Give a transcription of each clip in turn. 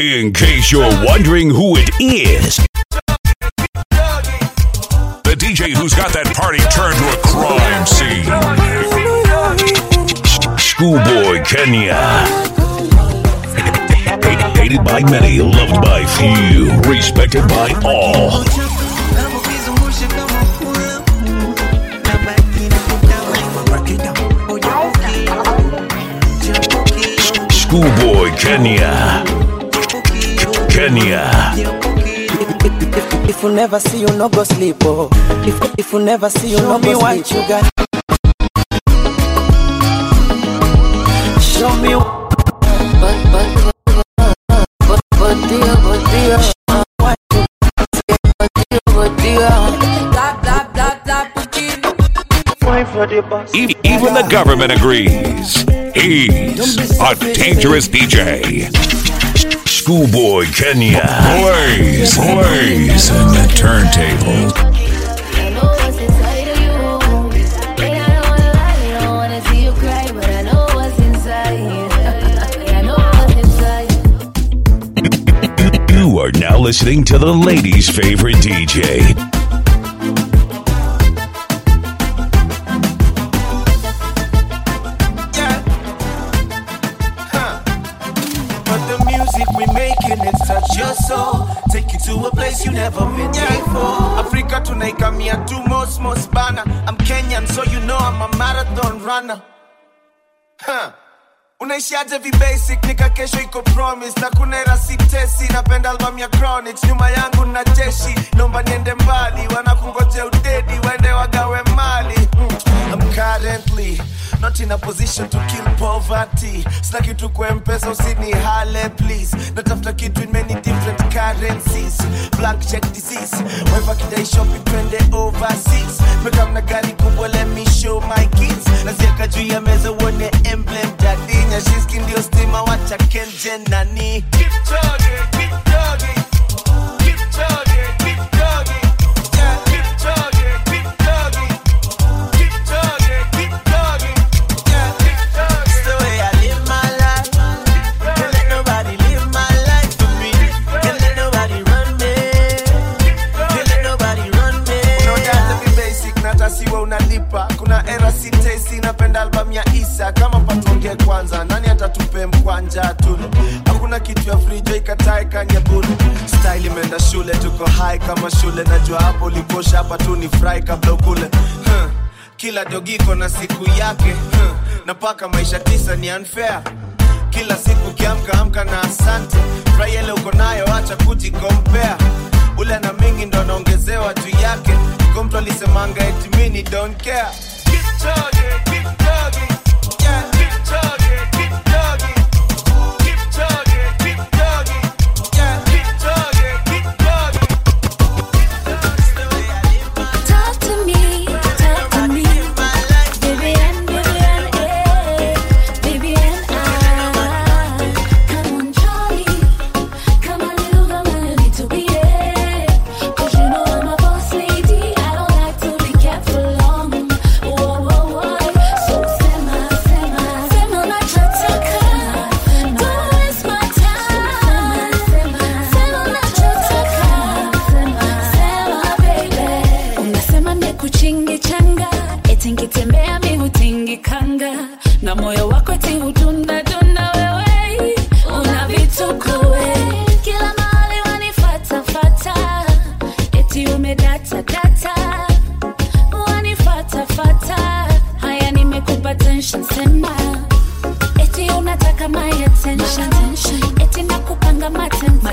In case you're wondering who it is, the DJ who's got that party turned to a crime scene, Schoolboy Kenya. Hated by many, loved by few, respected by all. Schoolboy Kenya. If you never see you, no go sleep. Oh, if you never see you, no go sleep. Show me what you got. Show me what. Even the government agrees. He's a dangerous DJ. Schoolboy Kenya. Boys and the turntable. I know what's inside of you. I don't wanna lie, I don't wanna see you cry, but I know what's inside. I know what's inside. You are now listening to the ladies' favorite DJ. You never been before. Africa tonight, I'm here to most banner. I'm Kenyan, so you know I'm a marathon runner. Huh. Unaishiaje vi basic, nika kesho iko promise. Na kuna rasi tesi, napenda album ya Chronics. Nyuma yangu na jeshi, nomba niende mbali. Wanakungoje udedi, wende wagawe mali. I'm currently not in a position to kill poverty. Sina kitu kwa M-Pesa, usini hale please. Natafta kitu in many different currencies. Black check disease, weva kidai shopping twende overseas. Mekam na gari kubwa, let me show my kids. Naziaka juu ya meza uone emblem jadinya. Shiski ndio stima wacha kenje nani. Keep talking, keep talking. Keep talking, keep talking. Yeah, keep talking, keep talking. Siwa unalipa, kuna era sitesi. Napenda album ya Isa, kama patonge kwanza. Nani atatupe mkwanja tulu. Hakuna kitu ya free joy katai kanya bulu. Style imeenda shule, tuko high kama shule. Najua hapo likosha, hapa tu ni fry kabla ukule. Kila dogiko na siku yake. Napaka maisha tisa ni unfair. Kila siku kiamka, amka na asante. Fry ele uko nayo, acha kujikompare. Ule na mingi ndo naongezewa juu yake. Mtu alisemanga eti mini don't care. Keep talking, keep talking. Yeah, keep talking, keep talking. Keep talking, keep talking. Yeah, keep talking, keep talking. Talk to me, baby and I. Come on, Charlie, come on, little to be it. 'Cause you know I'm a boss lady. Nikitembea mi hutingikanga na moyo wako tingudunda dunda wewe una vituko kila mahali wanifata fata eti umedata data wanifata fata haya nimekupa tension sema eti unataka my attention eti nakupanga my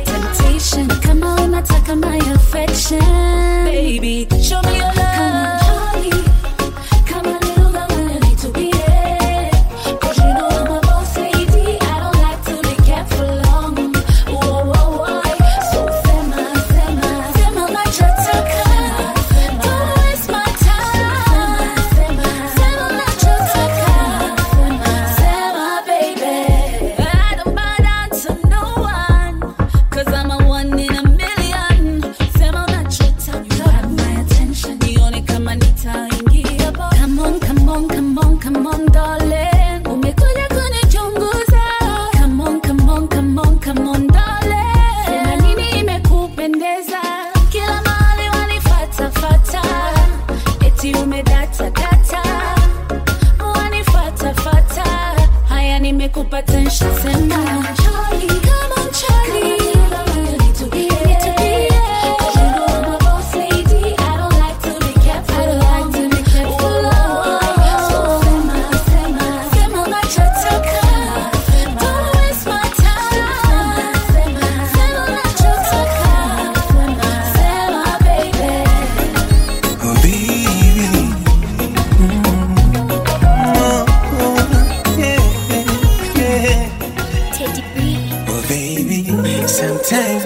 temptation kama unataka my affection baby show me your love. I'm a one in a million. Sam, I'm not your type. You have my attention. Sometimes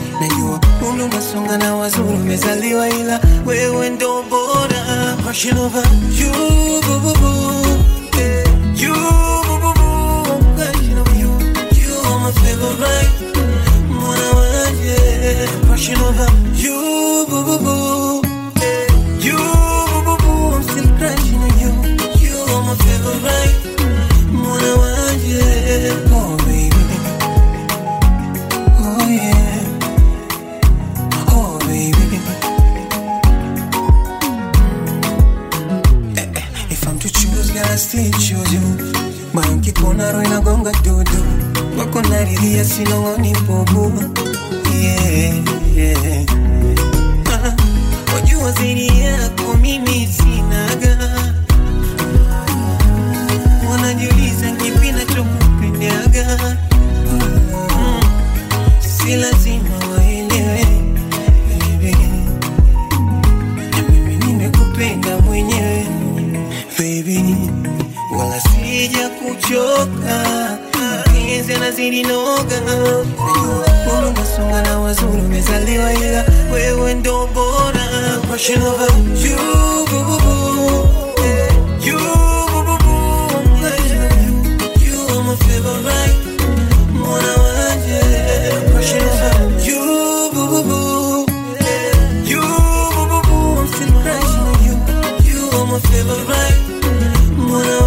Najua umri unasonga na wazuri umezaliwa, ila wewe ndo bora. Rushing over you, boo boo boo, yeah. You boo boo boo, I'm rushing over you. You are my favorite, one of mine, yeah. Rushing over you, boo boo boo, yeah. You boo boo boo, I'm still crushing on you. You are my favorite, one of mine, yeah. Oh baby, oh yeah. I still choose you. Maanki kona roi na gonga dudu, wako naridia sinongoni pobu. Yeah, yeah. Wajua zini yako mimi sinaga, wanajuliza kipi nachokupendaga. Si lazima waelewe, baby, na mimi nimekupenda mwenyewe, baby. Wala sija kuchoka, mapenzi yanazidi noga. Najua unasonga na wazuri umezaliwa, ila wewe ndo bora. Rushing over you, boo boo boo, yeah. You boo boo boo, I'm rushing over you. You are my favorite, mwana wanje, yeah. Rushing over you, boo boo boo, yeah. You boo boo boo, I'm still crushing on you. You are my favorite, mwana wanje.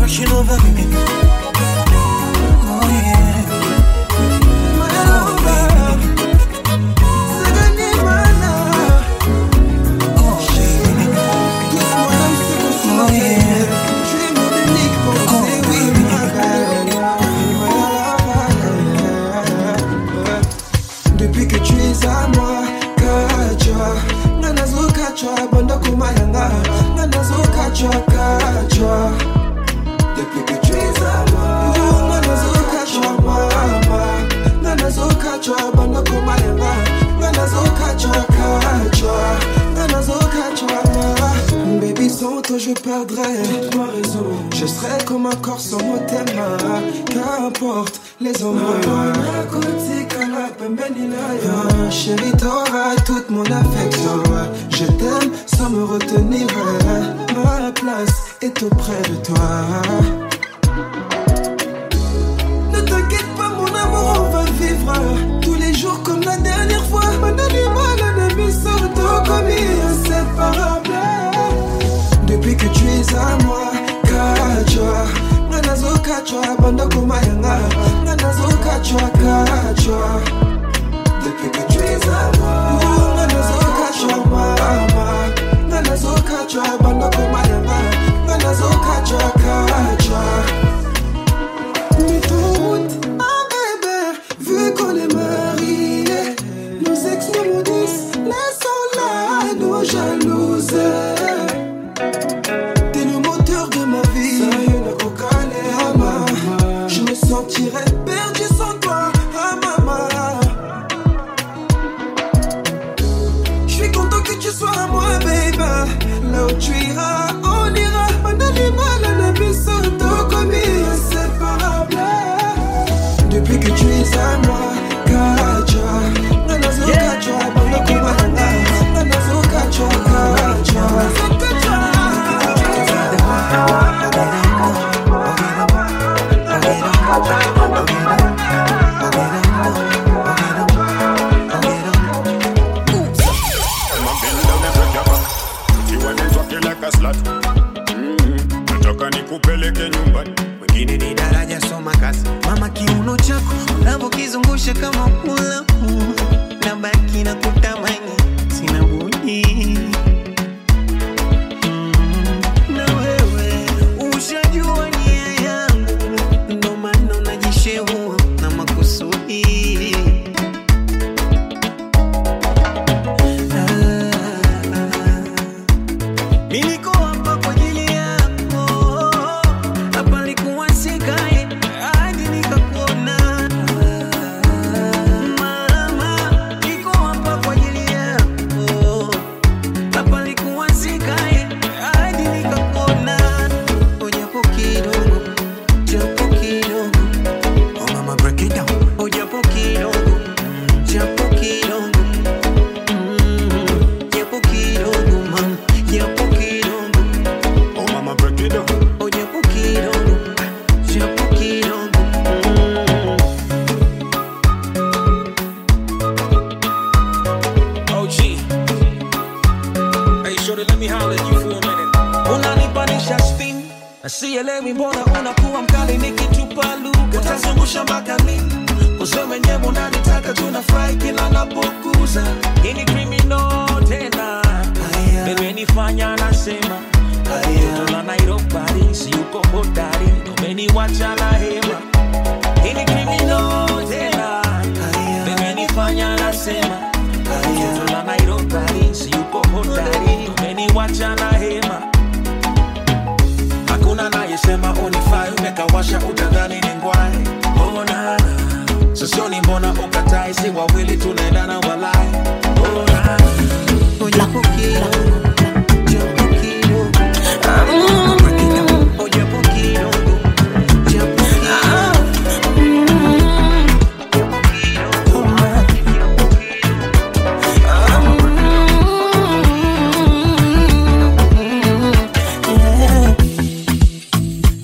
Rushing over me. Oh yeah. Oh baby. Oh baby. Oh yeah. Oh baby. Depuis que tu es à moi, kacha, nanazo kacha, bando kumayanga, nanazo kacha kacha. Baby, sans toi je perdrai toute ma raison. Je serai comme un corps sans mot thème, qu'importe les hommes. Chérie, t'auras toute mon affection. Je t'aime sans me retenir. Ma place est auprès de toi. Tous les jours comme la dernière fois, mon animal, un ami sortant comme inséparable. Depuis que tu es à moi, Kachwa, Nanazo Kachwa, Bando Kumayanga, Nanazo Kachwa, Kachwa. Depuis que tu es à moi, Nanazo Kachwa, Mama, Nanazo Kachwa, Bando Kumayanga, Nanazo Kachwa, Kachwa. Qu'on est mariés, nos ex nous disent laissons là nos jalouses. T'es le moteur de ma vie, je me sentirais perdu sans toi, ah maman. Je suis content que tu sois à moi, baby. Là où tu iras, on ira. On a du mal à la puce, t'as commis inséparable. Depuis que tu es à moi, natoka nikupeleke nyumbani, wengine ni daraja soma kasi. Mama kiuno chako unavokizungusha kama kulamu, nabaki na kutamani sina budi. Na wewe ushajua nia yangu, ndo maana najishewa na makusudi. Jordan, let me holler at you for a minute. Unanipanisha spin na sielewi mbona unakuwa mkali nikitupa lugha. Utazungusha mpaka lini? Kuseme nyewe unanitaka tunafurahi kila napokuza. Ini criminal tena. Baby nifanya nasema. Ayo na Nairobi Paris yuko hodari. Tomeni wacha la hema. Ini criminal tena. Baby nifanya nasema. Ayo na Nairobi Paris yuko hodari. Tomeni wacha la hema. Hakuna anayesema unifai, umekawasha utadhani ni ngwai. Oh na sasioni mbona ukatai, si wawili tunaendana walai. Oh na oja pokiro, oja pokiro, oja pokiro, oja pokiro.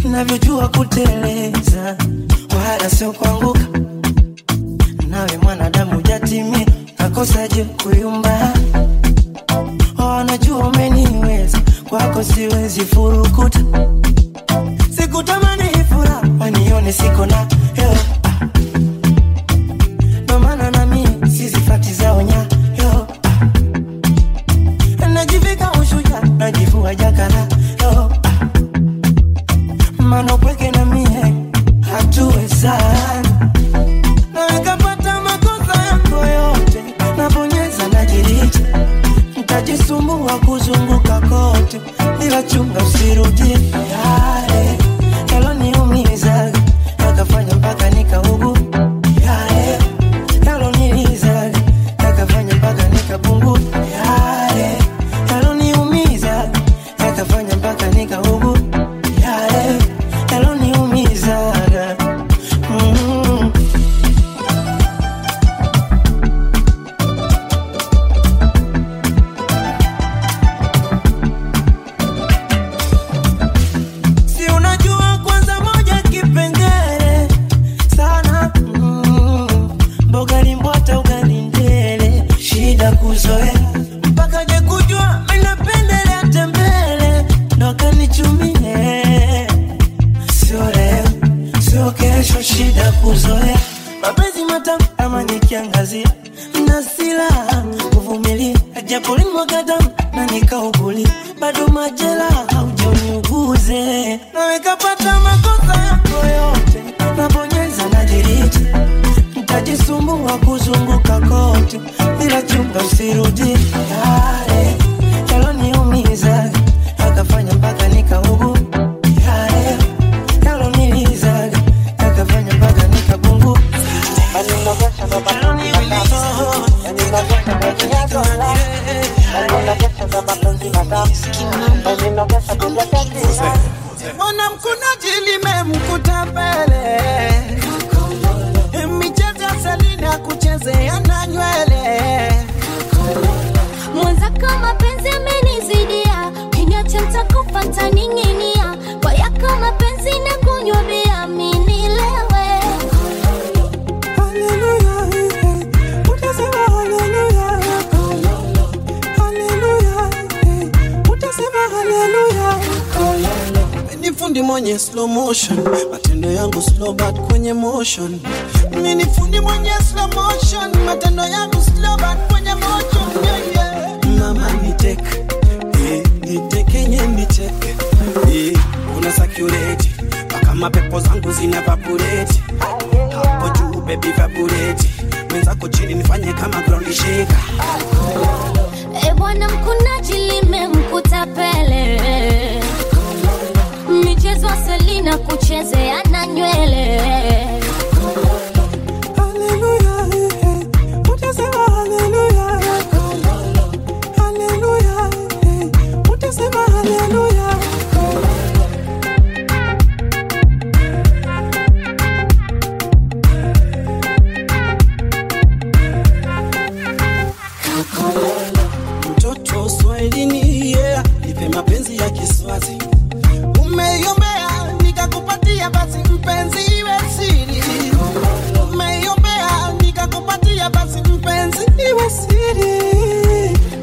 Navyojua kuteleza wala sio kuanguka. Nawe mwanadamu jatimi nakosaje kuyumba. Wanajua umeniweza, kwako siwezi furukuta. Sikutamani furaha wanione siko na hela. Mamana na mimi sizifati zao nya hela. Najivika ushuja, najivua jakana hela. Mano peke na mimi hatuwezani. Jisumbua kuzunguka kote, bila chunga usirudie yale yaloniumiza, yakafanya mpaka nikaugua. Yale yaloniumiza, yakafanya mpaka nikapungua. Yale yaloniumiza, yakafanya mpaka nikaugua. Yale yaloniumiza.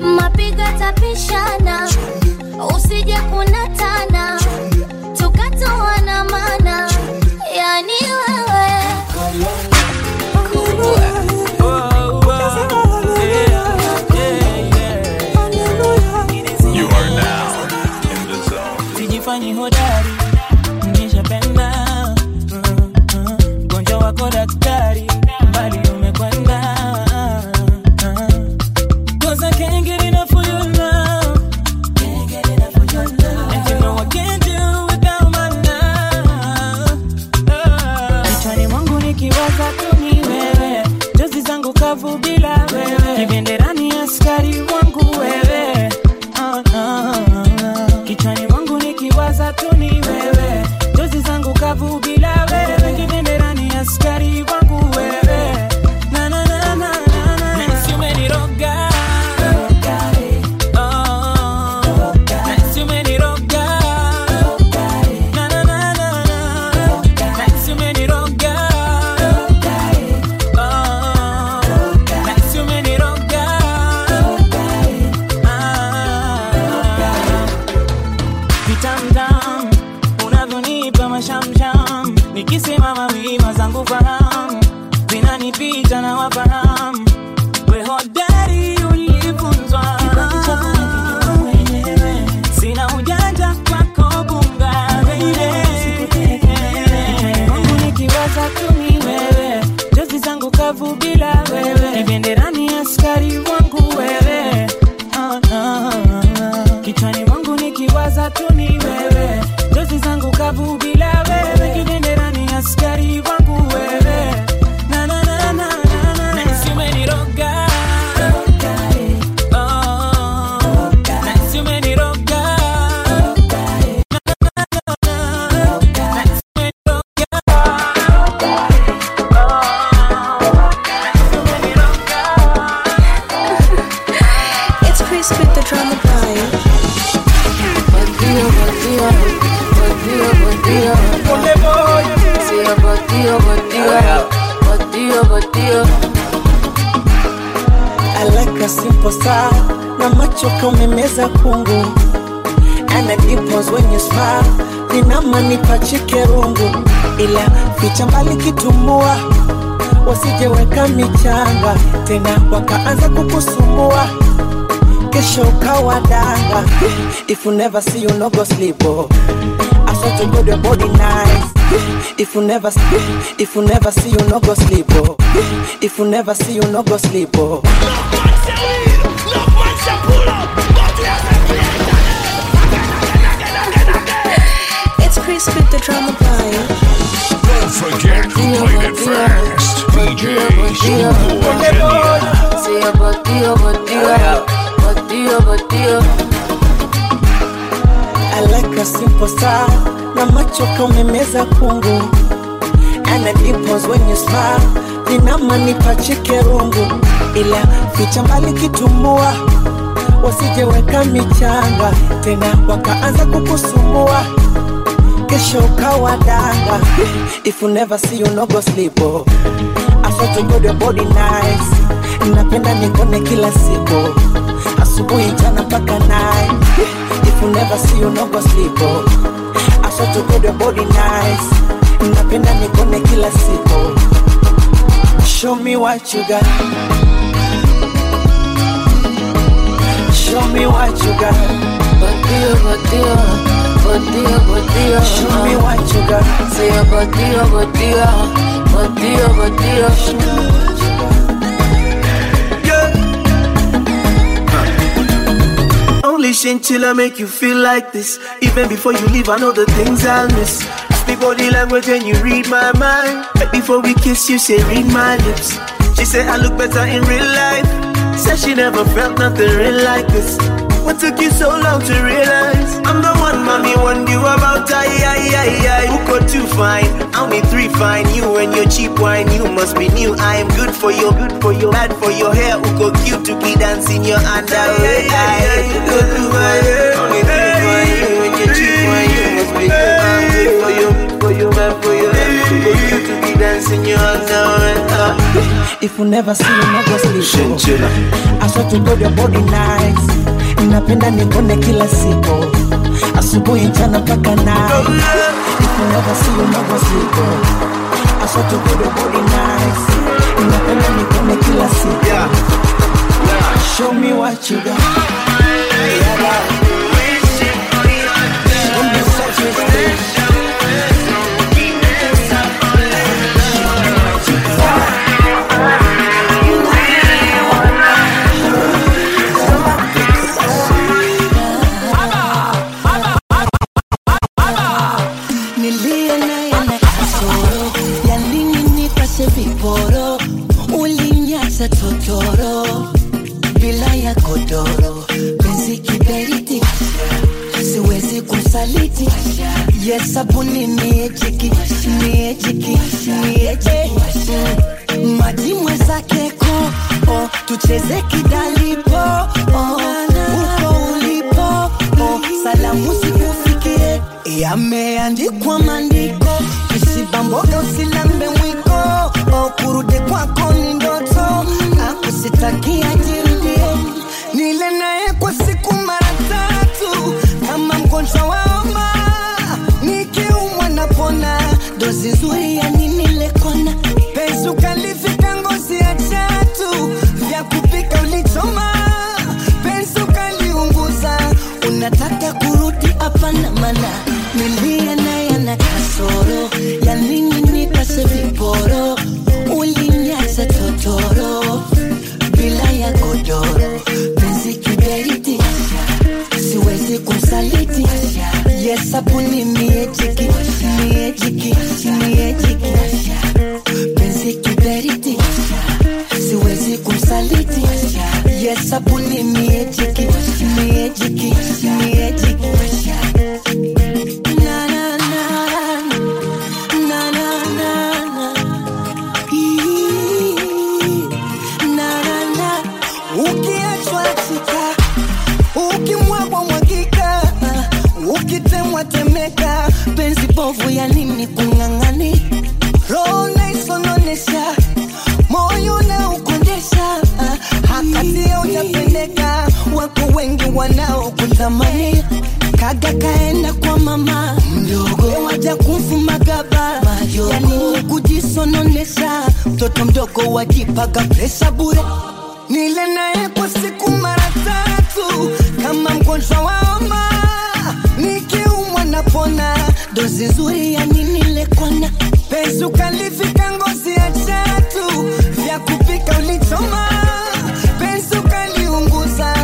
Mapiga tapishana. ni hodari, nishapenda gonjwa wako daktari, mbali umekwenda. Cause I can't get enough for you now, can't get enough for you now. And you know I can't do without my love. Mchani mwangu nikiwaza tu ni wewe, jozi zangu kavu bila wewe, kibenderani askari wangu wewe. Kichwani wangu nikiwaza tu ni wewe, jozi zangu kavu bila wewe, kibenderani askari wangu wewe. Na na na na na, nasi umeniroga, oh, nasi umeniroga. Na na na na na, nasi umeniroga, oh, nasi umeniroga. Vitamtam, unavyonipa mashamsham, nikisema mawima zangu fahamu, vinanipita na wafahamu. We hodari ulifunzwa, kibaki cha kujua mwenyewe, sina ujanja kwako bunga baby. Mungu nikiwaza tu ni wewe, jozi zangu kavu bila wewe, ni benderani askari wangu wewe. Kichwani wangu nikiwaza tu ni wewe, jozi zangu kavu bila wewe, kibenderani askari wangu wewe. Na na na na na, nasi umeniroga. I like a simple style, na macho kumemeza kungu, and a deep pose when you smile, ninamanipa chikerungu. Ila ficha mbali kitumua, wasijeweka michanga, tena wakaanza kukusumbua, kesho ukawa danga. If you never see you no go sleep, oh, I saw to go the body nice. If you never see you no go sleep, oh. If you never see you no go sleep, oh. It's Chris with the drama pie. Don't forget who played it first. DJ Schoolboy Kenya. Say a body. I like a simple style, na macho kumemeza kungu, and a deep pose when you smile, ninamanipa chikerungu. Ila ficha mbali kitumua, wasijeweka michanga, tena wakaanza kukusumbua, kesho ukawa danga. If you never see you no go sleep, oh, I saw to go the body nice. Ninapenda nikone kila siku, asubuhi jana paka night. If you never see you no go sleep, oh, so to go the body nice. Napenda nikone kila siku. Show me what you got, show me what you got. Bodio, bodio, bodio, bodio. Show me what you got. Say a bodio, bodio, bodio, bodio. Yeah. Only chinchilla make you feel like this. Even before you leave, I know the things I'll miss. Speak body language and you read my mind. Before we kiss, you say, read my lips. She said, I look better in real life. Said she never felt nothing real like this. What took you so long to realize? I'm the one, mommy, warned you about. Who got too fine? I only three fine. You and your cheap wine, you must be new. I am good for your, bad for your hair. Who got cute to be dancing your hand? Only three fine. You and your cheap wine, you must be new. I'm good for you, bad for your hair. Who got cute to be dancing your hand? If you never see me, never sleep. I saw to go your body nice. Napenda nikone kila siku, asubuhi jana paka night. If you never see you no go sleep, I saw to go the body nice. Napenda nikone kila siku. Yeah. Yeah. Show me what you got. Yeah. Show me what quality. Yes, sabuni ni chiki. Maji mwezake ko, oh, tucheze kidalipo, oh, uko ulipo, oh, salamu sikufikie, yameandikwa maandiko, kisibamboga usilambe mwiko, oh, kurudi kwako ni ndoto, akusitaki ajirudie, nile naye kwa siku mara tatu, kama mgonjwa wa homa, nikiumwa napona, dozi nzuri ya nini lekona. Ukalifika ngozi ya chatu, vya kupika ulichoma, pensu kaliunguza, unataka kurudi apana mana, nilia na yana kasoro, ya nini nipase viporo, ulinyaza totoro, bila ya godoro, penzi kiberiti, siwezi kumsaliti, yes apuni miejiki. Kiberiti, siwezi kumsaliti. Yes, apuni miejiki. Wanao kudhamani kaga kaenda kwa mama mdogo waja kumfuma gaba yani kujisononesha mtoto mdogo wajipaga presa bure nile naye kwa siku mara tatu kama mgonjwa wa homa nikiumwa napona dozi nzuri ya nini lekona pesu kalifika ngozi ya chatu vya kupika ulichoma pesu kaliunguza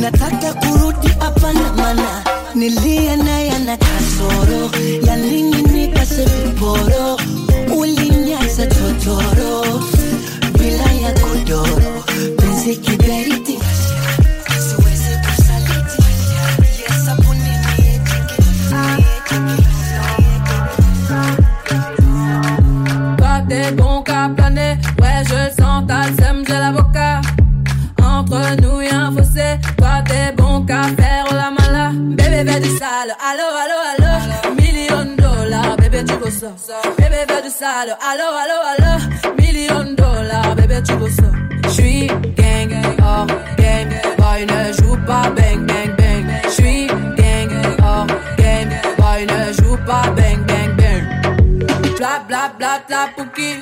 nataka kurudi apana mana nilia na yana kasoro ya nini nikase viporo ulinyaza totoro bila ya kodoro penzi kiberiti siwezi kusaliti yes apuni niye toi t'es bon qu'à planer ouais je le sens t'as le seum j'ai l'avocat entre nous y'a un fossé. Toi t'es bon qu'à faire la mala. Bébé fais du sale, allo allo allo. $1,000,000, bébé tu veux ça. Bébé fais du sale, allo allo allo. $1,000,000, bébé tu veux ça. J'suis gang, hors game. Boy ne joue pas bang bang bang. J'suis gang, hors game. Boy ne joue pas bang bang bang. Bla bla bla bla pouki.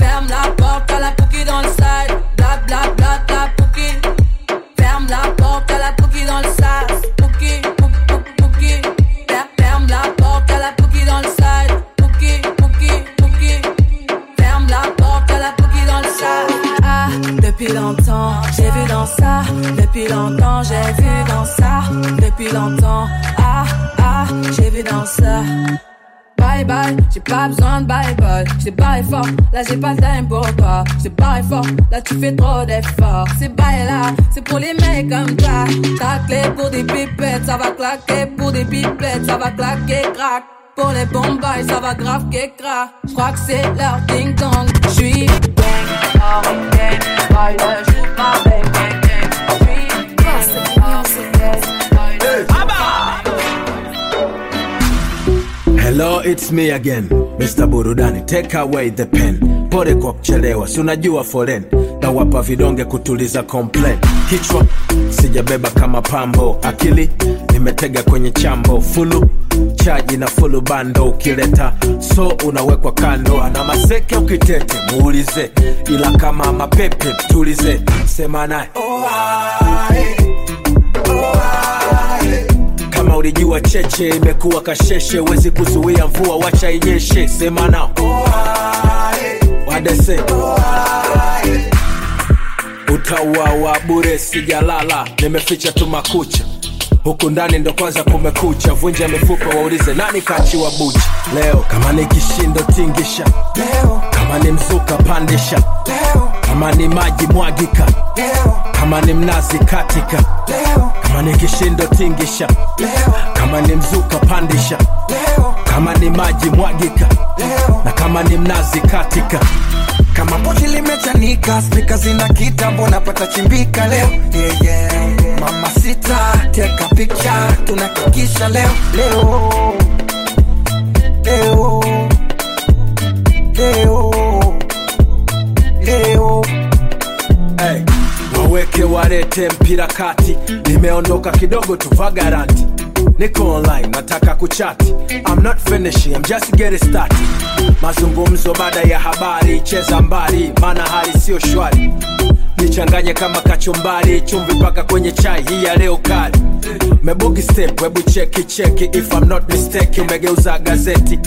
Ferme la porte à la pouki dans le side. Bla bla bla bla pouki. Ferme la porte à la pouki dans le sas. Pouki, pouki, pouki, pouki. Ferme la porte à la pouki dans le sas. Pouki, pouki, pouki. Ferme la porte à la pouki dans le sas. Ah, depuis longtemps, j'ai vu dans ça. Depuis longtemps, j'ai vu dans ça. Depuis longtemps, ah, ah, j'ai vu dans ça. Bye bye, j'ai pas besoin de bye bye. J'sais barré fort, là j'ai pas le time pour toi. J'sais barré fort, là tu fais trop d'efforts. C'est bail là, c'est pour les mecs comme toi. Ta clé pour des pipettes, ça va claquer. Pour des pipettes, ça va claquer, crack. Pour les bons boys, ça va grave que crack. J'crois que c'est leur ding dong. J'suis gang, oh gang, boy ne joue pas bang gang gang. J'suis gang, oh gang. Hello, it's me again, Mr. Burudani, take away the pen. Pore kwa kuchelewa, si unajua foreign. Nawapa vidonge kutuliza complain. Kichwa, sijabeba kama pambo. Akili, nimetega kwenye chambo. Fulu, chaji na fulu bando ukileta. So unawekwa kando, ana maseke ukitete, muulize. Ila kama mapepe, tulize, sema nae. Oh, ae, oh, ae. Kama ulijua cheche, imekuwa kasheshe. Wezi kuzuia mvua, wacha inyeshe. Sema nao, oh, ae. Wadese, oh, ae. Utawawa bure sijalala, nimeficha tu makucha. Huku ndani ndo kwanza kumekucha. Vunja mifupa waulize nani kachi wa bucha. Leo kama ni kishindo tingisha. Leo kama ni mzuka pandisha. Leo Kama ni maji mwagika leo, kama ni mnazi katika leo, kama ni kishindo tingisha leo, kama ni mzuka pandisha leo, kama ni maji mwagika leo, na kama ni mnazi katika. Kama pochi limechanika, speaker zina kitambo napata chimbika leo, yeah, yeah. Mama sita, take a picture, tunakikisha leo, leo, leo, leo, leo. Hey, waweke warete mpira kati, nimeondoka kidogo tuvagaranti. Niko online, nataka kuchati. I'm not finishing, I'm just getting started. Mazungumzo baada ya habari, cheza mbali, mana hali sio shwari. Nichanganye kama kachumbari, chumvi paka kwenye chai, hii ya leo kali. Mebugi step, webu cheki, if I'm not mistaken, umegeuza gazeti.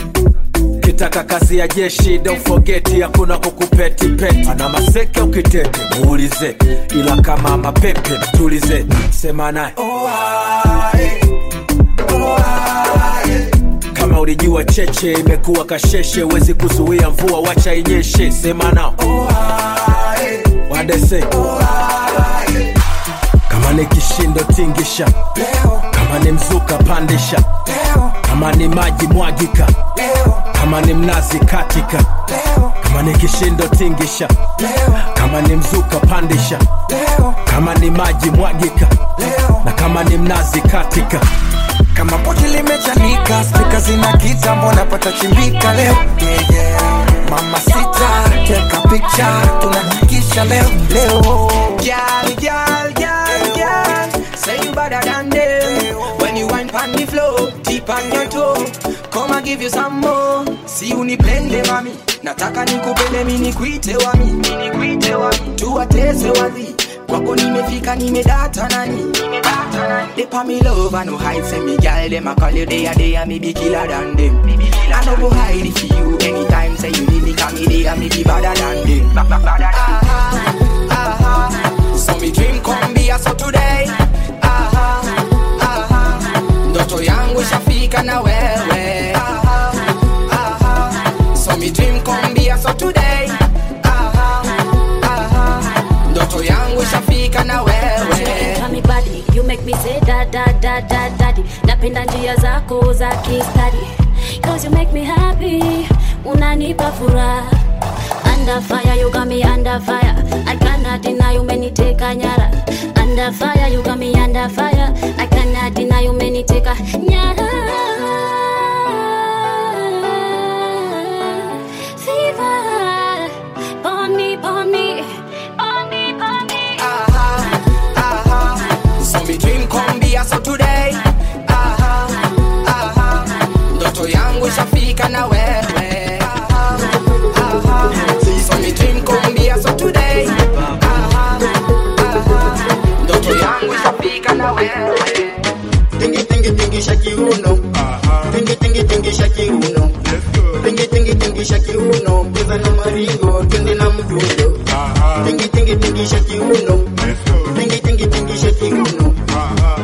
Kitaka kazi ya jeshi, don't forget, hakuna kukupeti peti. Ana maseke ukitete, muulize, ila kama mapepe, tulize, sema nae. Oh, kama ulijua cheche imekuwa kasheshe, wezi kuzuia mvua wacha inyeshe, sema nao. Wadese kama ni kishindo tingisha leo, kama ni mzuka pandisha leo, kama ni maji mwagika leo, kama ni mnazi katika leo, kama ni kishindo tingisha leo, kama ni mzuka pandisha leo, kama ni maji mwagika leo, na kama ni mnazi katika. Kama pochi limechanika, speaker zina kitambo napata chimbika leo, yeah, yeah. Mama sita, take a picture, tunakikisha leo, leo. Girl, girl, girl, girl, say you better than them. When you wine pan the flow, deep on your toe, come and give you some more. Si unipende mami, nataka nikupende minikuite wami, minikuite wami, tuwateze wazi. Wako nimefika nimedata nani, nimedata nani. They pa me love and no hide say me girl them a call you day a me be killer than them. I no go hide it for you anytime say you need me come me day a me be badder than them. Aha, aha. So me dream come be a so today. Aha, aha. Ndoto yangu ishafika na wewe. Aha, aha. So me dream come be a so today. You make me say da da da da daddy. Napenda njia zako za kistadi, cause you make me happy. Unanipa furaha. Under fire you got me under fire. I cannot deny you umeniteka nyara. Under fire you got me under fire. I cannot deny you umeniteka nyara. Fever burn me, burn me. Me dream come be so today. Aha, aha. Ndoto yangu ishafika na wewe. Aha, aha. So me dream come be so today. Aha, aha. Ndoto yangu ishafika na wewe. Tingi tingi tingi shakiuno. Tingi tingi tingi shakiuno. Tingi tingi tingi shakiuno. Pesa na maringo, tingi na mdundo. Tingi tingi tingi shakiuno. Tingi tingi tingi shakiuno.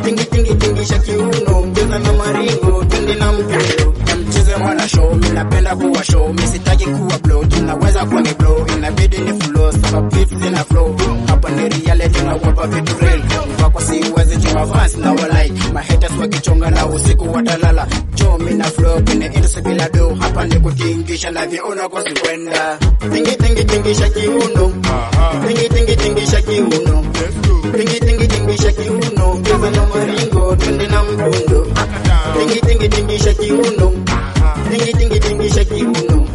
Tingi tingi tingi shaki uno, mjeza na maringo, tingi na mkendo. Mcheze wana show, minapenda kuwa show, misitaki kuwa blow, tunaweza kuwa ni blow. Inabidi ni flow, saba beats zina flow, hapa ni reality na wapa vitu real. Wako siwezi chuma fans na walike, mahaters wakichonga na usiku watalala. Joe mina flow, kine industry bila do, hapa ni kutingisha na viona kwa sikwenda. Tingi tingi tingi shaki uno, tingi tingi tingi shaki uno. Tingi tingi tingi shaki uno, keza na maringo, tende na mbundo. Tingi tingi shaki uno, tingi tingi shaki uno.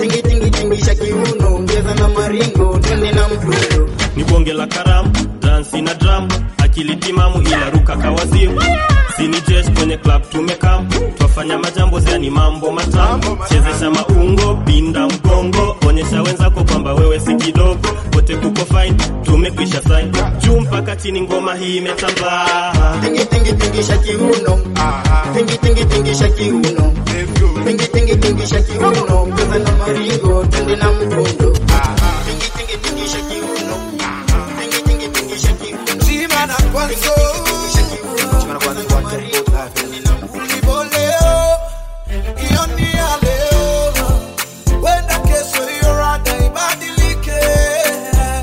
Tingi tingi shaki uno, keza na maringo, tende na mbundo. Ni bonge la karamu, dance na drum, akili timamu ilaruka kawazimu. Sini jesh kwenye club tumekam, twafanya majambo zani mambo matamu. Chezesha maungo, pinda mgongo, onyesha wenzako kwamba wewe si kidogo. Wote kuko fine, tumekwisha sign, juu mpaka chini ngoma hii imetambaa. Tingi tingi tingi shaki uno, tingi tingi tingi shaki uno, tingi tingi tingi shaki uno, mkaza na maringo, tende na mkondo. Tingi tingi tingi shaki uno, tingi tingi tingi shaki uno, zima na kwanzo. When I kiss you, you're right, I badly care.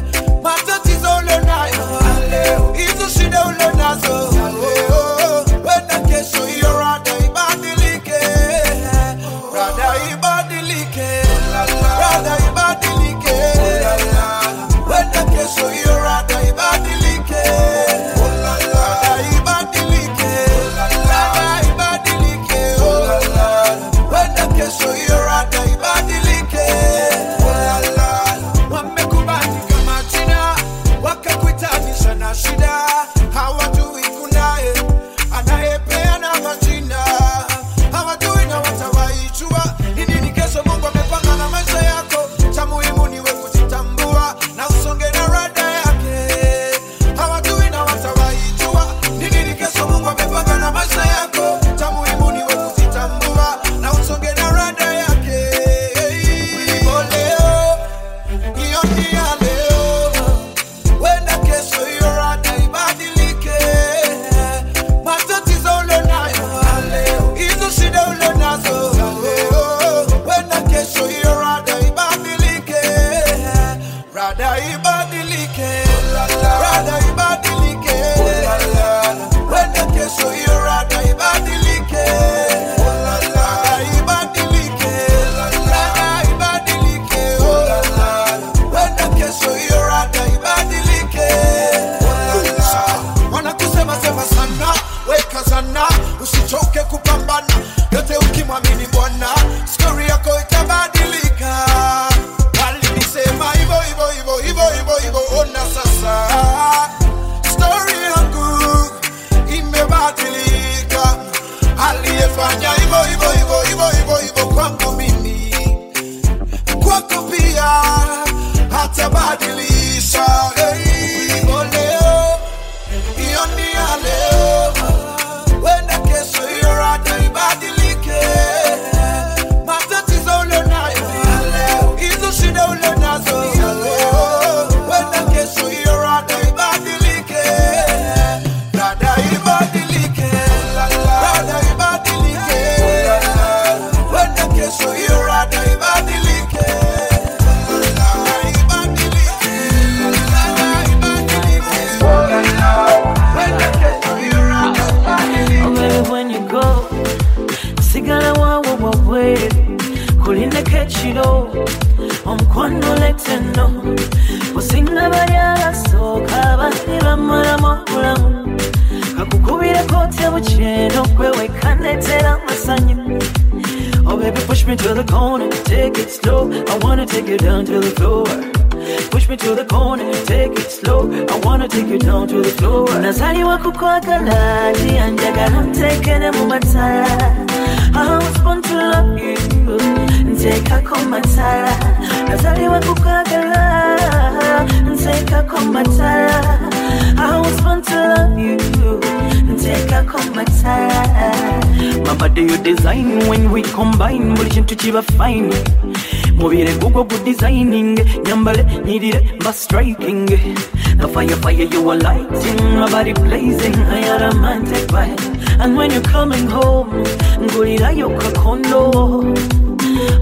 Striking, the fire you are lighting, my body blazing, I had a romantic vibe. And when you're coming home, ngulira yoka kondo,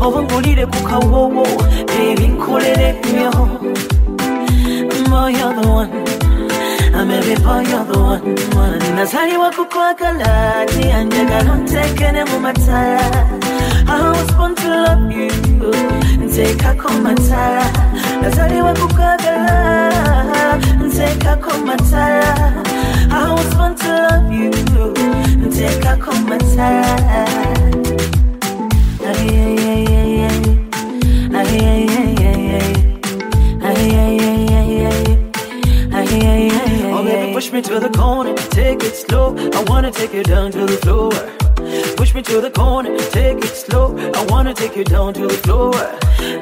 oba ngulire kuka wowo, baby nkulere myo. Boy you're the one, I'm every boy you're the one. Nazaliwa kukwagala, njagala ntekene mu matala. I was born to love you, take a komatara. Nazaliwa kukagala, take a komatara. I was born to love you, take a komatara. Oh baby, push me to the corner, take it slow. I wanna take you down to the floor. Push me to the corner, take it slow. I wanna take you down to the floor.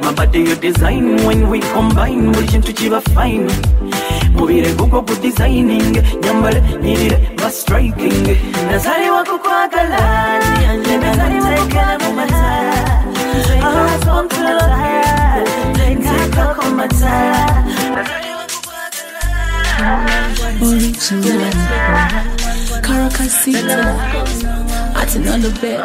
My body you design when we combine. Vision to chiba fine. Mubire gugo good designing. Nyambale nirire bas striking. Nazari wako kwa galani. Nazari wako kwa galani. I was born to love you. Take a cock on my tie. Nazari wako kwa galani. Original Karakasita. Acting on the bed.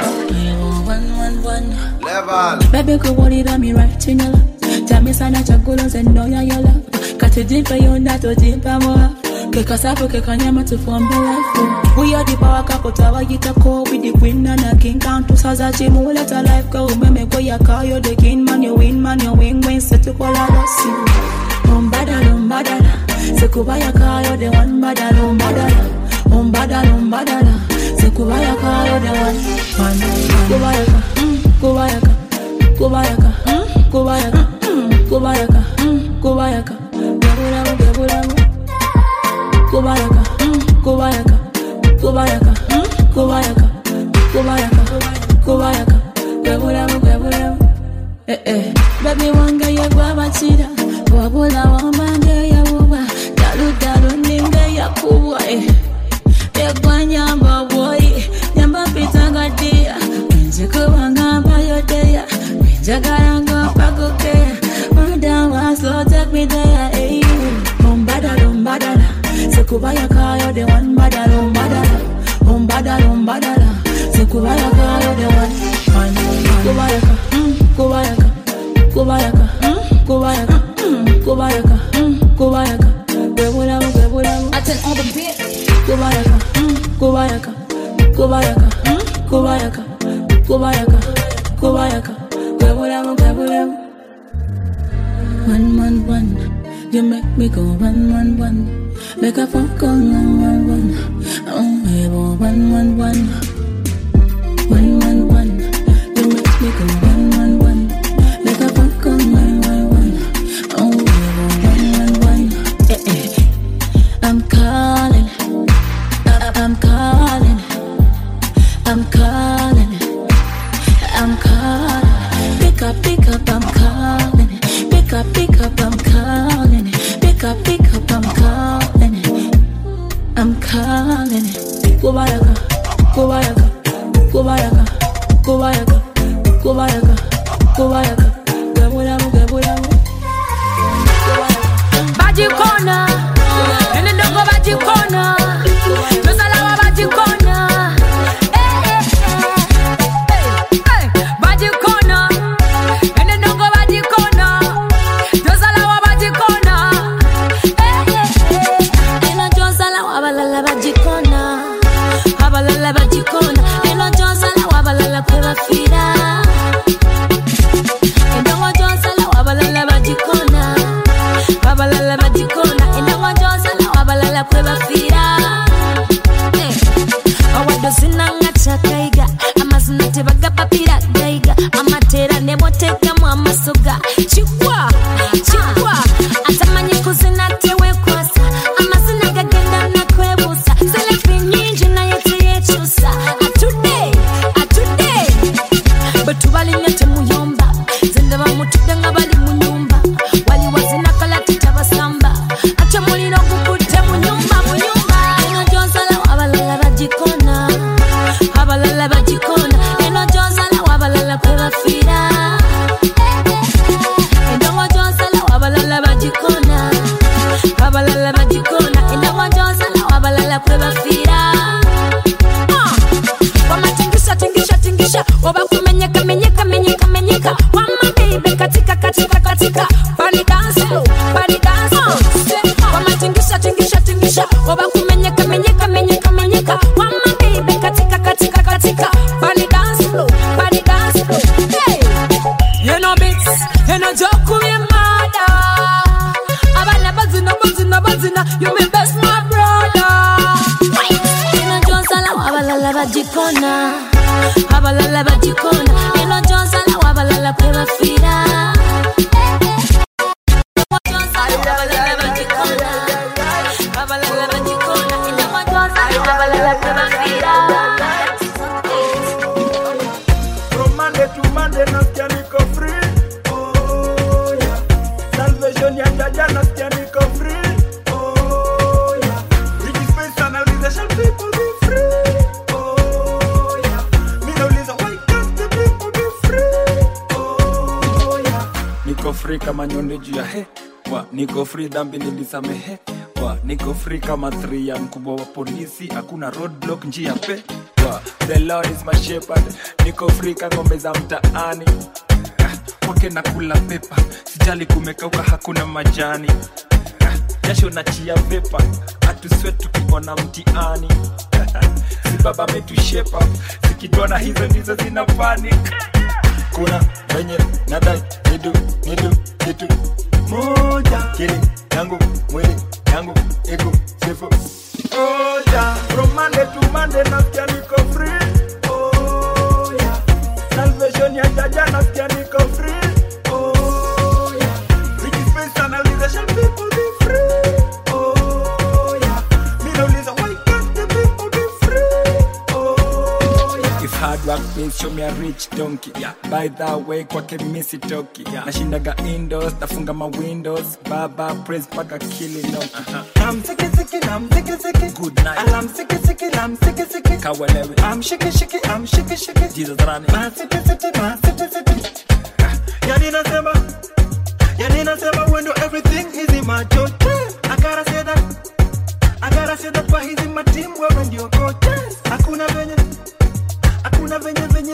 Level. Baby, go what it on me right in your lap. Jamison at your goals and know you're your lap. Got a deeper, you're not a deeper more. Kekasapo, Kekanyama to form the life. We are the power couple tower, you take call with the queen and a king. Count to Sazaji, more let a life go. Meme, go your car, you're the king, man, you win, win, set to call out us. Badala. Sekuba your car, you're the one, badala. Kubayaka, you're the one. Kubayaka. Kubayaka. Baby, one guy, you're Babachida. Wabula, one man, you're Wuba. Dalu, Ninga, you're Kuwai. Nyamba boy, nyamba pitanga dia. Njiko wanga bayo dia. Njagaranga pagoke. Wanda waso take me there. Hey, badala. Sekubaya kayo the one badala. Sekubaya kayo the one. Kubayaka. Bewula. I turn on the beat. Kubayaka, Kubayaka, Kubayaka, Kubayaka, Kubayaka, Kubayaka. 111, you make me go 111. Make a phone call 911. Only 111. 111, you make me go 111. Make a phone call 911. Only 111. I'm calling. I'm calling. I'm calling. I'm calling. Pick up, I'm calling. Pick up, I'm calling. Pick up, I'm calling. I'm calling. Kubayaka, Kubayaka, Kubayaka, Kubayaka, Kubayaka, Kubayaka. Baji kona, nene ndoko baji kona, nusalawa baji kona. Niko free dhambi nilisamehe wa, niko free kama 3 ya mkubwa wa polisi. Hakuna roadblock njia pe wa, the Lord is my shepherd. Niko free kangombe za mtaani. Mwake nakula pepa. Sijali kumekauka hakuna majani. Jasho na chia pepa. Hatusweat tukibona mtiani. Sibaba metu shepherd. Sikituona hizo nizo zina panic. Kuna venye nadai nidu kitu moja kile yangu mwili yangu ego sefo oja yeah. From Monday to Monday nasikia niko free oh yeah. Salvation ya jaja nasikia niko free oh yeah. Realization people be free oh yeah. Minauliza why can't the people be free oh yeah. If hard work pays show me a rich donkey yeah. By the way, kwake misi toki yeah. Nashindaga indoors, tafunga ma windows. Baba, praise, paka kili no I'm sicky sicky, I'm sicky sicky. Good night. I'm sicky sicky, I'm sicky sicky. Kawelewe I'm shiki shiki, I'm shiki shiki. Jesus rani ma city city, ma city city. Yanina sema when do everything is in my job. I gotta say that kwa hizi my team wewe ndio coach. Hakuna venye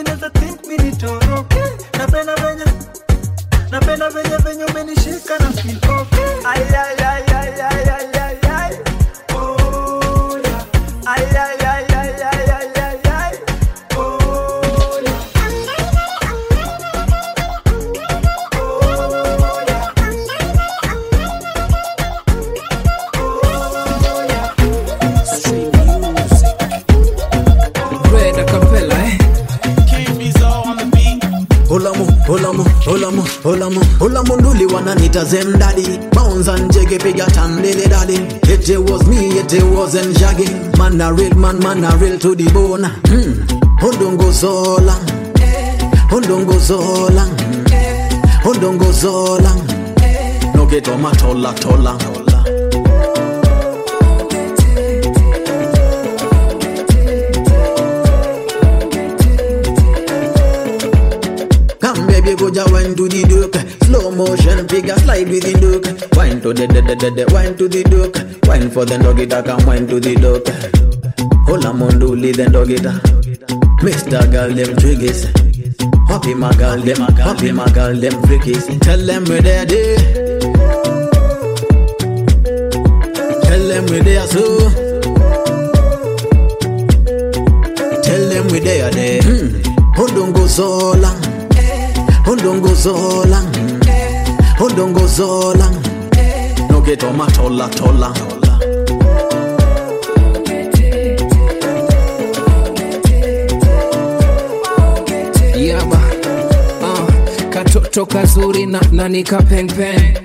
neza think mini toroke. Napenda venye umenishika na feel okay. Ay. Oh yeah. Ay. Hola munduli wananita Zemdadi. Bounce and jege piga tambele daddy. It was me, it wasn't Shaggy. Man a real to the bone. Hold on go so long. No get on my tola. Goja wine to the duke, slow motion figure slide with the duke. Wine to the wine to the duke. Wine for the dogita, come wine to the duke. Hola monduli then dogita. Mr. Girl them triggers. Happy my girl them freakies. Tell them where they are. Tell them where they are so. Tell them where they are there. Don't go so long. Hold on go so long. No get on my tola. Yaba, katoto kazuri na nika peng peng.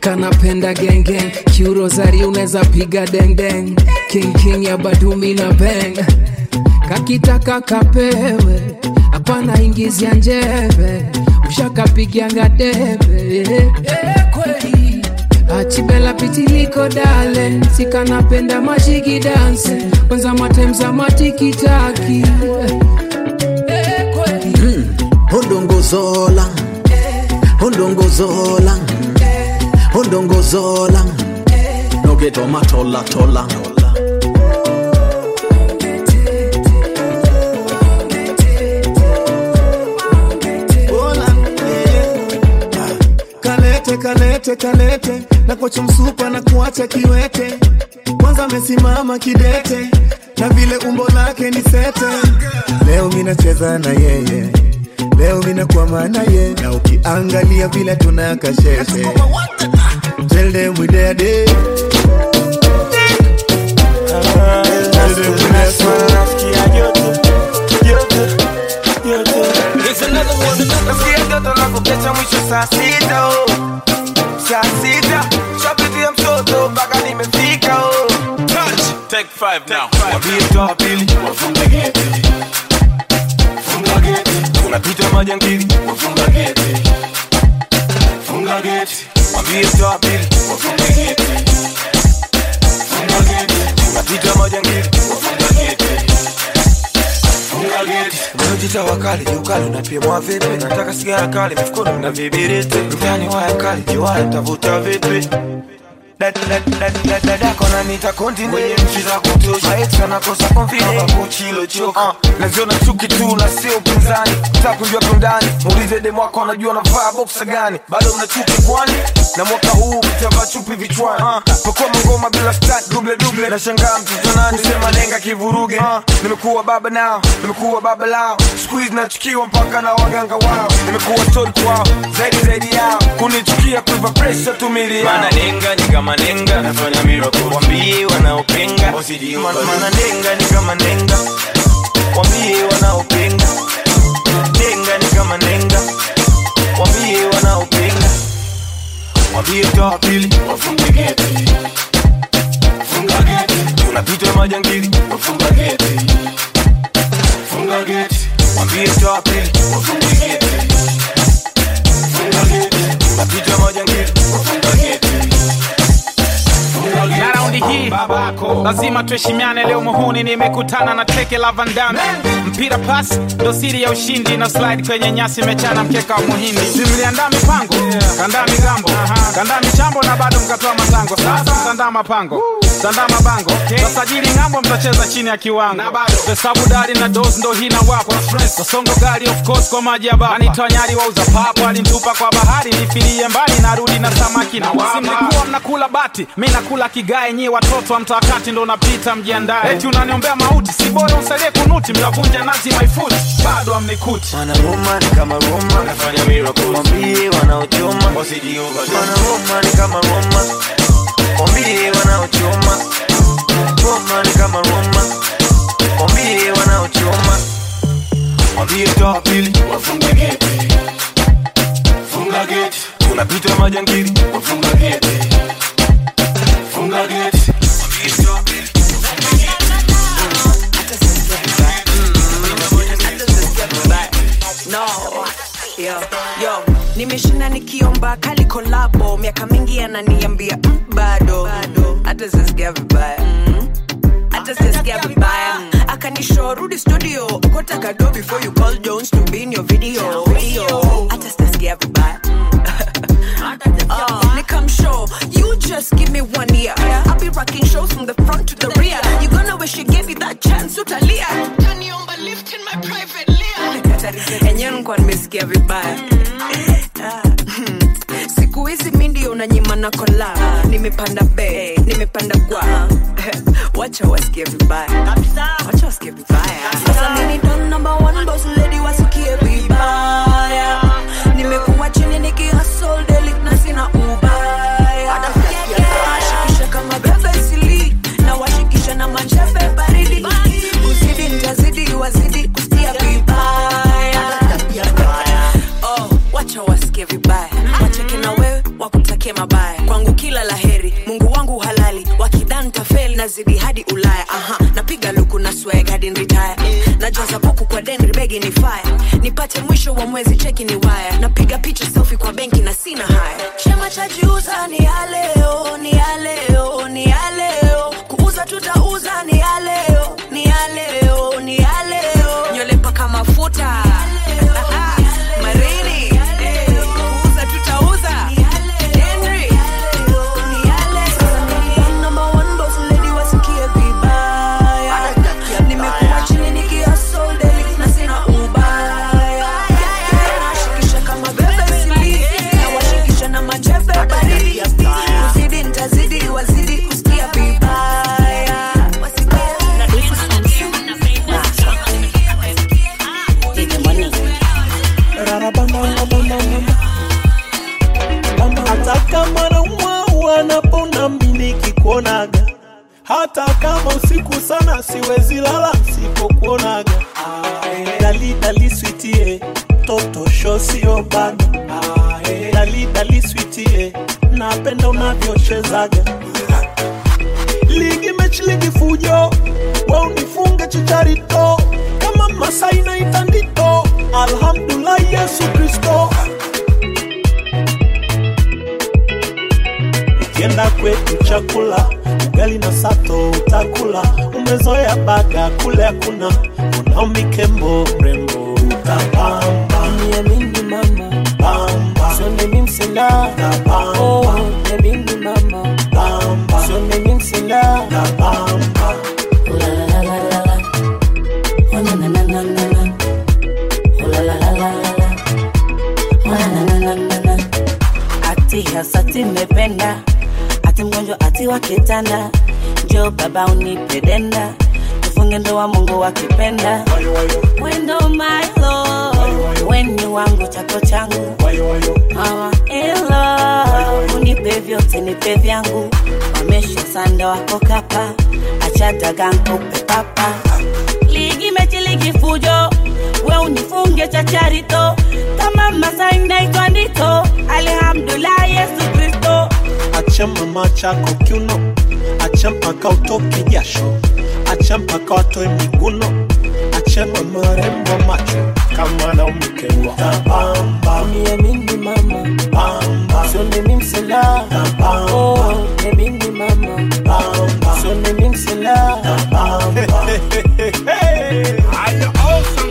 Kanapenda gang gang, kiurozari uneza piga deng deng. King ya badumi na bang. Kakitaka kapewe, apana ingizia njeve. Shaka pigianga debe kweli achibela pitiliko dale sikanapenda mashiki dance kwanza matemza matikitaki kweli Hold on go so long. No get on my tola. Kalete, na kocha msupa na kuacha kiwete. Kwanza mesimama kidete, na vile umbo lake ni sete. Leo mina cheza na yeye, leo mina kwa mana yeye. Na ukiangalia vile tunakashete. Tell them we there day. Tell them we there day. It's another one. Nasikia joto na kukecha mwisho saa sita oh. Sasita, chapiti mtoto baka nimefika oh. Touch, take 5 now. Wabito apili, wafunga geti. Funga geti, unapita majangili. Wafunga geti. Funga geti, wabito apili, wafunga geti. Funga geti, unapita majangili. Wafunga geti. Funga geti, unajita wakali, ukali unapimwa vipi. Nataka sigara kali, mifukoni na vibiriti. Mtani waya kali, jiwaya tavuta vipi. Dada kona nita kontine. Mwenye mchiza kutuja, maetika na kosa konfine. Kama kuchilo choka, naziona chuki tu na sio pinzani. Takunjua kundani, ulize demu wako wanajua na vaa boxa gani. Bado mnachuki kwani, na mwaka huu mtava chupi vichwani. Mekua mongoma bila start, duble. Na shangaa mtoto nani, usema nenga kivuruge. Nimekuwa baba nao, nimekuwa baba lao. Squeeze na chukiwa mpaka na waganga wao. Nimekuwa story kwao, zaidi yao. Kunichukia kuiva pressure tumili yao. Mana nenga, niga manenga, nafanya miracle. Wambie wanaopinga, osidi upa. Mana nenga, niga manenga. Wambie wanaopinga. Nenga, niga manenga. Wambie wanaopinga. Wambie tawapili, wafunga geti. Funga geti, tunapita majangili. Wafunga geti. Funga geti, wambie tawapili, wafunga geti. Funga geti, tunapita majangili. Wafunga geti. Naraundi hii, lazima tuheshimiane. Leo muhuni nimekutana na teke la vandame. Mpira pass, ndo siri ya ushindi. Na slide kwenye nyasi mechana mkeka wa muhindi. Simliandaa mipango, kandaa migambo. Kandaa michambo na bado mkatoa matango. Sasa mtandaa mapango, mtandaa mabango. Tasajili ngambo mtacheza chini ya kiwango. Pesabu dari na dozi ndo hina wapo. Kasongo gari of course kwa maji ya baba. Anitonyari wauza papo, alintupa kwa bahari. Nifilie mbali narudi na samaki na wapa. Simlikuwa mnakula bati, minakula kigae. Nyi watoto wa mtakati ndo napita mjiandae. Eti unaniombea mauti, sibora usalie kunuti. Mtavunja nazi my foot, bado amnikuti. Wanaroma ni kama Roma, nafanya miracles. Mwambie wanaochoma, wasiji overdo. Wanaroma ni kama Roma, mwambie wanaochoma. Roma ni kama Roma, mwambie wanaochoma. Mwambie tawapili, wafunge geti. gate, tunapita majangili, wafunga gate, funga gate. Yo, nimeshinda nikiomba kali kolabo, miaka mingi ananiambia bado, hata sisikia vibaya, hata sisikia vibaya. Akanisho rudi studio, ukota kado before you call Jones to be in your video, hata sisikia vibaya. Nikam show, you just give me one ear, I'll be rocking shows from the front to the rear. You gonna wish you gave me that chance, utalia. Taniomba lift in my private layer. Enye nikuwa nimesikia vibaya. Siku hizi mindi unanyima na kola. Nimepanda be, nimepanda kwa. Wacha wasikie vibaya. Wacha wasikie vibaya. Sasa mini don number one boss lady wasikie vibaya. Nimekuwa chini niki hustle daily na sina ubaya. Shikisha kama bebe sili. Na washikisha na manchebe baridi. Uzidi nitazidi wazidi kusikia vibaya. Wasikia vibaya, wacheke na wewe, wakutake mabaya. Kwangu kila laheri, Mungu wangu halali. Wakidhani tafeli, nazidi hadi Ulaya. Napiga luku na swag hadi nritaya. Najaza buku kwa denri begi ni fire. Nipate mwisho wa mwezi cheki ni wire. Napiga picha selfie kwa benki na sina haya. Chema cha jiuza ni ya leo, ni ya leo, ni ya leo. Kuuza tutauza ni ya leo, ni ya leo, ni ya leo. Nyole mpaka mafuta kuonaga. Hata kama usiku sana siwezi lala sipo kuonaga. Dali dali sweetie, toto show sio bana. Dali dali sweetie, napenda unavyochezaga. Ligi mechi ligi fujo, wao nifunge chicharito. Kama Masai na itandito, alhamdulillah Yesu Kristo. Ukienda kwetu chakula, ugali na sato utakula. Umezoea baga kule hakuna, unaomi kembo mrembo utapamba. Mie mingi mama, pamba. Sone mi msila, pamba. Oh, mie mingi mama, pamba. Sone mi msila, pamba. La la la la la la, oh na na na na na na. Oh la la la la la la, oh na na na na na. Ati hasati mependa, mgonjo ati wakitanda. Njoo baba unipedenda, tufunge ndoa Mungu wakipenda. Wendo my love, weni wangu chako changu. Mama elo, unipe vyote nipe vyangu. Wamesha sanda wako kapa, achata gangu pepapa. Ligi mechi ligi fujo, we unifunge chacharito. Kama Masai naitwa ndito, alhamdulillah Yesu Kristo. Achama macha kukuno, achama kautoki jasho, achama kato miguno, achama marembo macho. Kama na umikewa tabamba, mie mingi mama, bamba. Sone mi msela, tabamba. Oh, mie mingi mama, bamba. Sone mi msela, tabamba. Ayo awesome.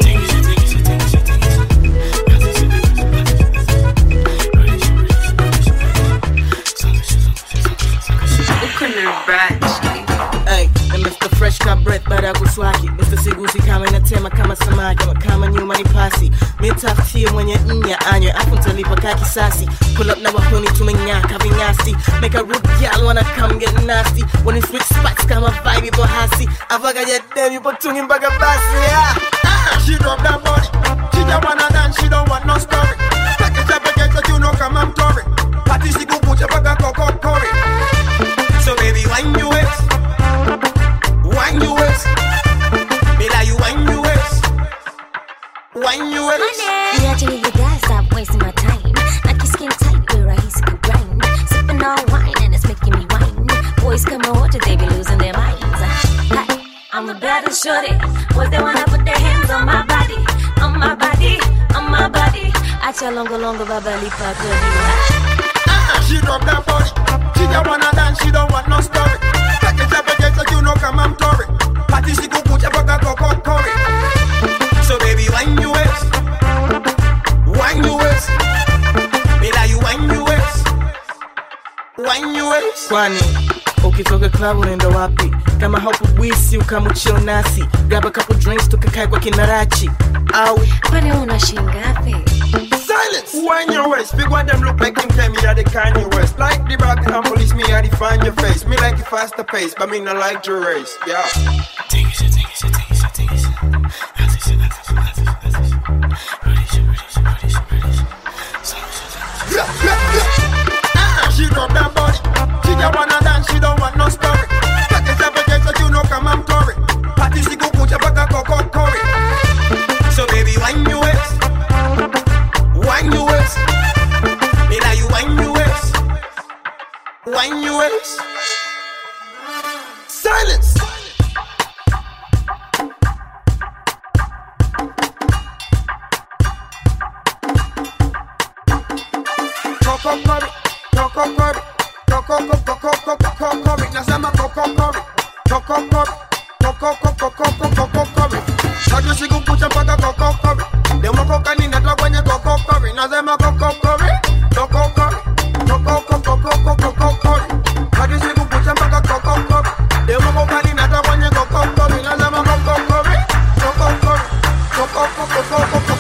Hey, I miss the fresh cut breath, but I go swaki. Mr. Siguzi kama inatema kama samaki. Wakama nyuma ni pasi, mitafia mwenye inya anya. Akuntalipa kaki sasi, pull up na wapuni tumenyaka vinyasi. Make a rude girl wanna come get nasty. When you switch spots kama vibe ipo hasi. Avaga ya dem yupo tungi mbaga basi. She drop that body, she don't wanna dance, she don't want no story. Package up again but you know come I'm Tory. Pati siku pucha baga koko kori. So baby, wine your waist, wine your waist. Me like you wine your waist, wine your waist. You actually, you guys stop wasting my time. Like your skin boys come on, what they be losing their minds. I'm the better shorty, boys they wanna put their hands on my body, on my body, on my body. Acha longo longo babali papa. She drop that body, she don't wanna dance, she don't want no story. Like a jacket, like you know, come on, Tory. Party she go put your bucket go on Tory. So baby, wine your waist, wine your waist, baby, you wine your waist, wine your waist. Wine. Ukitoka club unaenda wapi? Kama haupubwisi ukamuchio nasi, grab a couple drinks tukakai kwa kinarachi. Au kwani una shingapi? Silence! Wind your waist, big one them look like Kim K, me are the Kanye West. Like the Rockingham Police, me are the find your face. Me like the faster pace, but me not like the race, yeah. Take it, take it, take it, take it. She drop that body, she just wanna dance, she don't want no story. Like a jacket, like you know, come on, Tory. Party she go put your back go on Tory. So baby, wine your waist, wine your waist, baby, you wine your waist, wine your waist. Silence. Coco Curry, Coco Curry, Coco Coco Coco Curry. Nasema Coco Curry, Coco Curry, Coco Coco Coco Curry. Sasa siku kucha mpaka Coco Curry. Demo Coco ni nataka kwenye Coco Curry. Nasema Coco Curry, Coco Curry, Coco Coco Coco Curry. Sasa siku kucha mpaka Coco Curry. Demo Coco ni nataka kwenye Coco Curry. Nasema Coco Curry, Coco Curry, Coco Coco Coco Curry.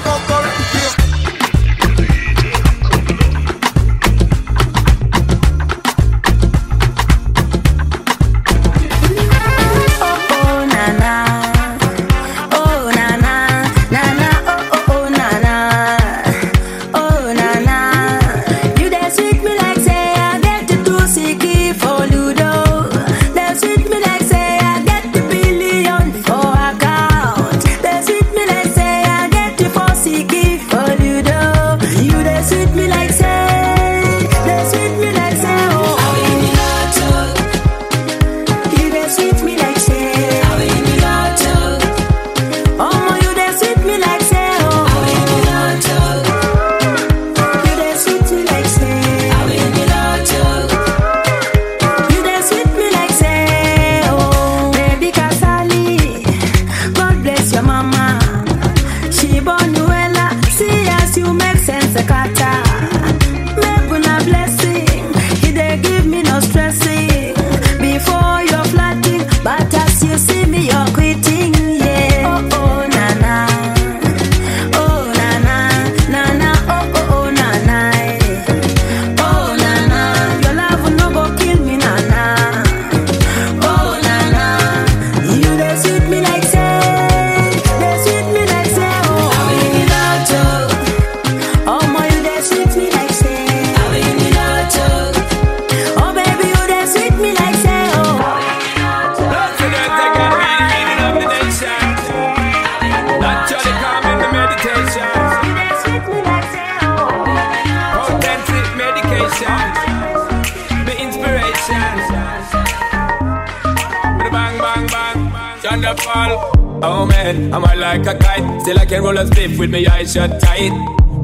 Oh man, I'm high like a kite. Still I can roll a spliff with my eyes shut tight.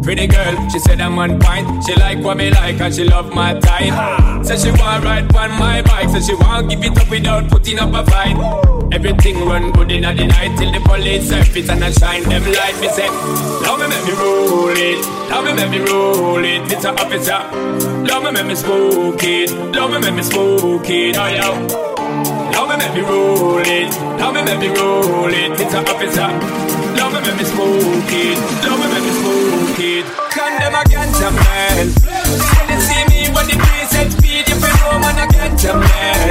Pretty girl, she said I'm on point. She like what me like and she love my type. Said she want ride on my bike. Said she want give it up without putting up a fight. Everything run good in the night till the police surface and I shine them light. Me say, love me make me roll it. Love me make me roll it. It's a officer. Love me make me smoke it. Love me make me smoke it. Oh yeah. Love me make me roll it, love me make me roll it. It's an officer. Love me make me smoke it, love me make me smoke it. Condemn a ganja man. When they see me when the police speed, if I know I'm a ganja man.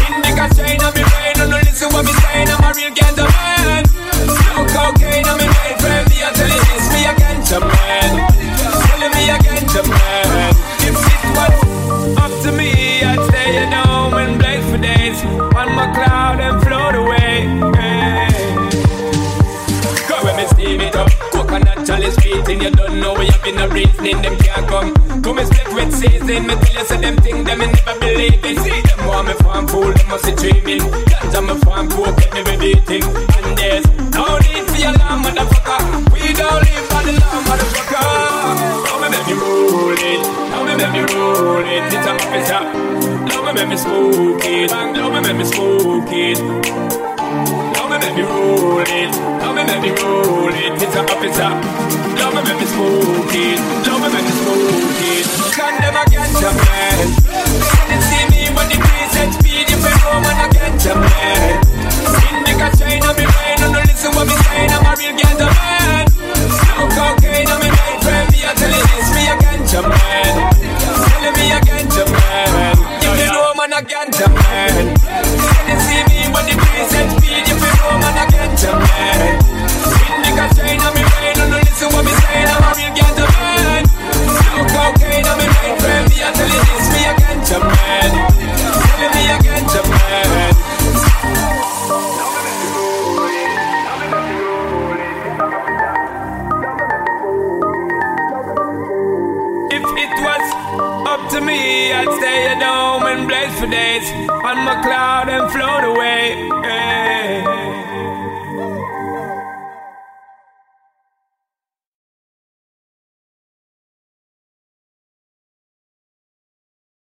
Indica shine on me brain, I don't listen what me saying. I'm a real ganja man. No cocaine on me brain, friend. Me a telling this me a ganja man, telling me a ganja man. If it was up to me, I'd stay at home and blaze for days. On my cloud and float away. Go when me steam it up, coconut and College Street, and you don't know we have been a reasoning. Them can't come and split with season. Me tell you so them thing them and never believe it. See them want me farm fool, them must be dreaming. That's how me farm cook and every beating. And there's no need for your alarm, motherfucker. We don't live for the law, motherfucker. Now me make me roll it, now me make me roll it. It's a muffin top, now me make me smoke it, now me make me smoke it. Let me roll it, love me, let me roll it. It's up, love me, let me smoke it, love me, let me smoke it. Can't never get a man. They see me when the decent speed, if I roam and I get a man. Skin make a chain on me brain, and don't listen what me saying, I'm a real get a man. Snow cocaine on me brain, friend, me a telling this, me a get a man. Telling me a get a man. If they roam and I get a man. They see me when the decent speed, if I roam and I get a man. Skin make a chain on me brain, and don't listen what me saying, I'm a real get a man. Snow cocaine on me brain, friend, me a telling this, me a get a man. Telling me a get a man. To me, I'd stay at home and blaze for days on my cloud and float away.